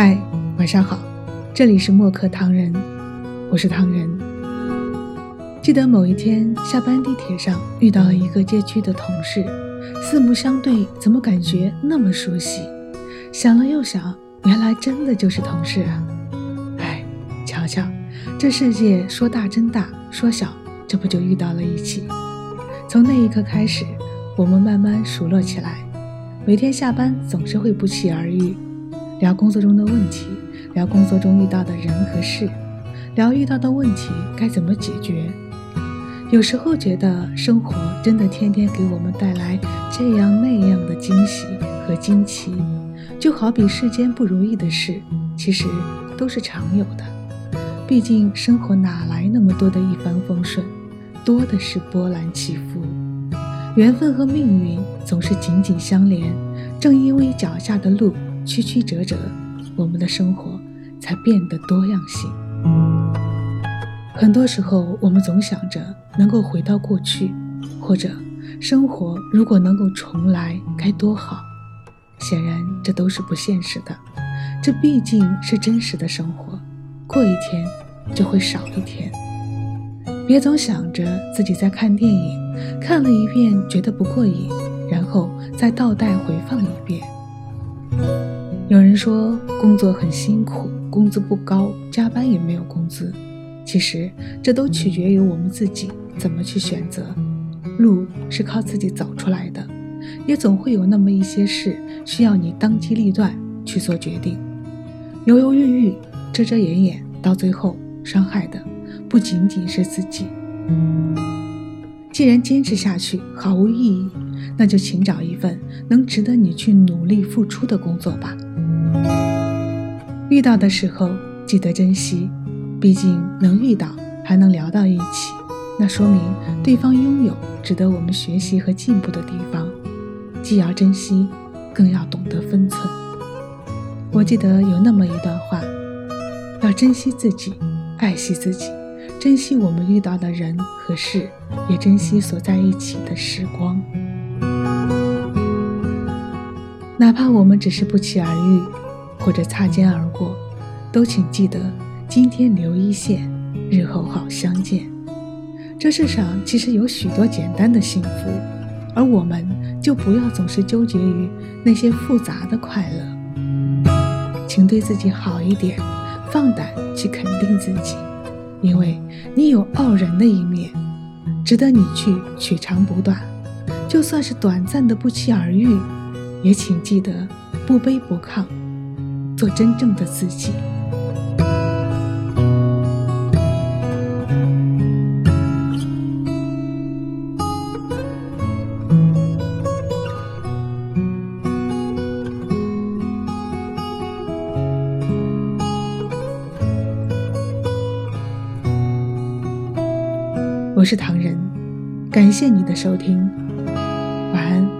嗨，晚上好，这里是默克唐人，我是唐人。记得某一天下班地铁上遇到了一个街区的同事，四目相对，怎么感觉那么熟悉？想了又想，原来真的就是同事啊！哎，瞧瞧，这世界说大真大，说小，这不就遇到了一起？从那一刻开始，我们慢慢熟络起来，每天下班总是会不期而遇。聊工作中的问题，聊工作中遇到的人和事，聊遇到的问题该怎么解决。有时候觉得生活真的天天给我们带来这样那样的惊喜和惊奇，就好比世间不如意的事，其实都是常有的。毕竟生活哪来那么多的一帆风顺，多的是波澜起伏。缘分和命运总是紧紧相连，正因为脚下的路曲曲折折，我们的生活才变得多样性。很多时候我们总想着能够回到过去，或者生活如果能够重来该多好。显然这都是不现实的，这毕竟是真实的生活，过一天就会少一天。别总想着自己在看电影，看了一遍觉得不过瘾，然后再倒带回放一遍。有人说工作很辛苦，工资不高，加班也没有工资。其实这都取决于我们自己怎么去选择，路是靠自己走出来的，也总会有那么一些事需要你当机立断去做决定。犹犹豫豫，遮遮掩掩，到最后伤害的不仅仅是自己。既然坚持下去毫无意义，那就请找一份能值得你去努力付出的工作吧。遇到的时候记得珍惜，毕竟能遇到还能聊到一起，那说明对方拥有值得我们学习和进步的地方，既要珍惜更要懂得分寸。我记得有那么一段话，要珍惜自己，爱惜自己，珍惜我们遇到的人和事，也珍惜所在一起的时光。哪怕我们只是不期而遇，或者擦肩而过，都请记得今天留一线，日后好相见。这世上其实有许多简单的幸福，而我们就不要总是纠结于那些复杂的快乐。请对自己好一点，放胆去肯定自己，因为你有傲人的一面，值得你去取长补短。就算是短暂的不期而遇，也请记得不卑不亢，做真正的自己。我是唐人，感谢你的收听，晚安。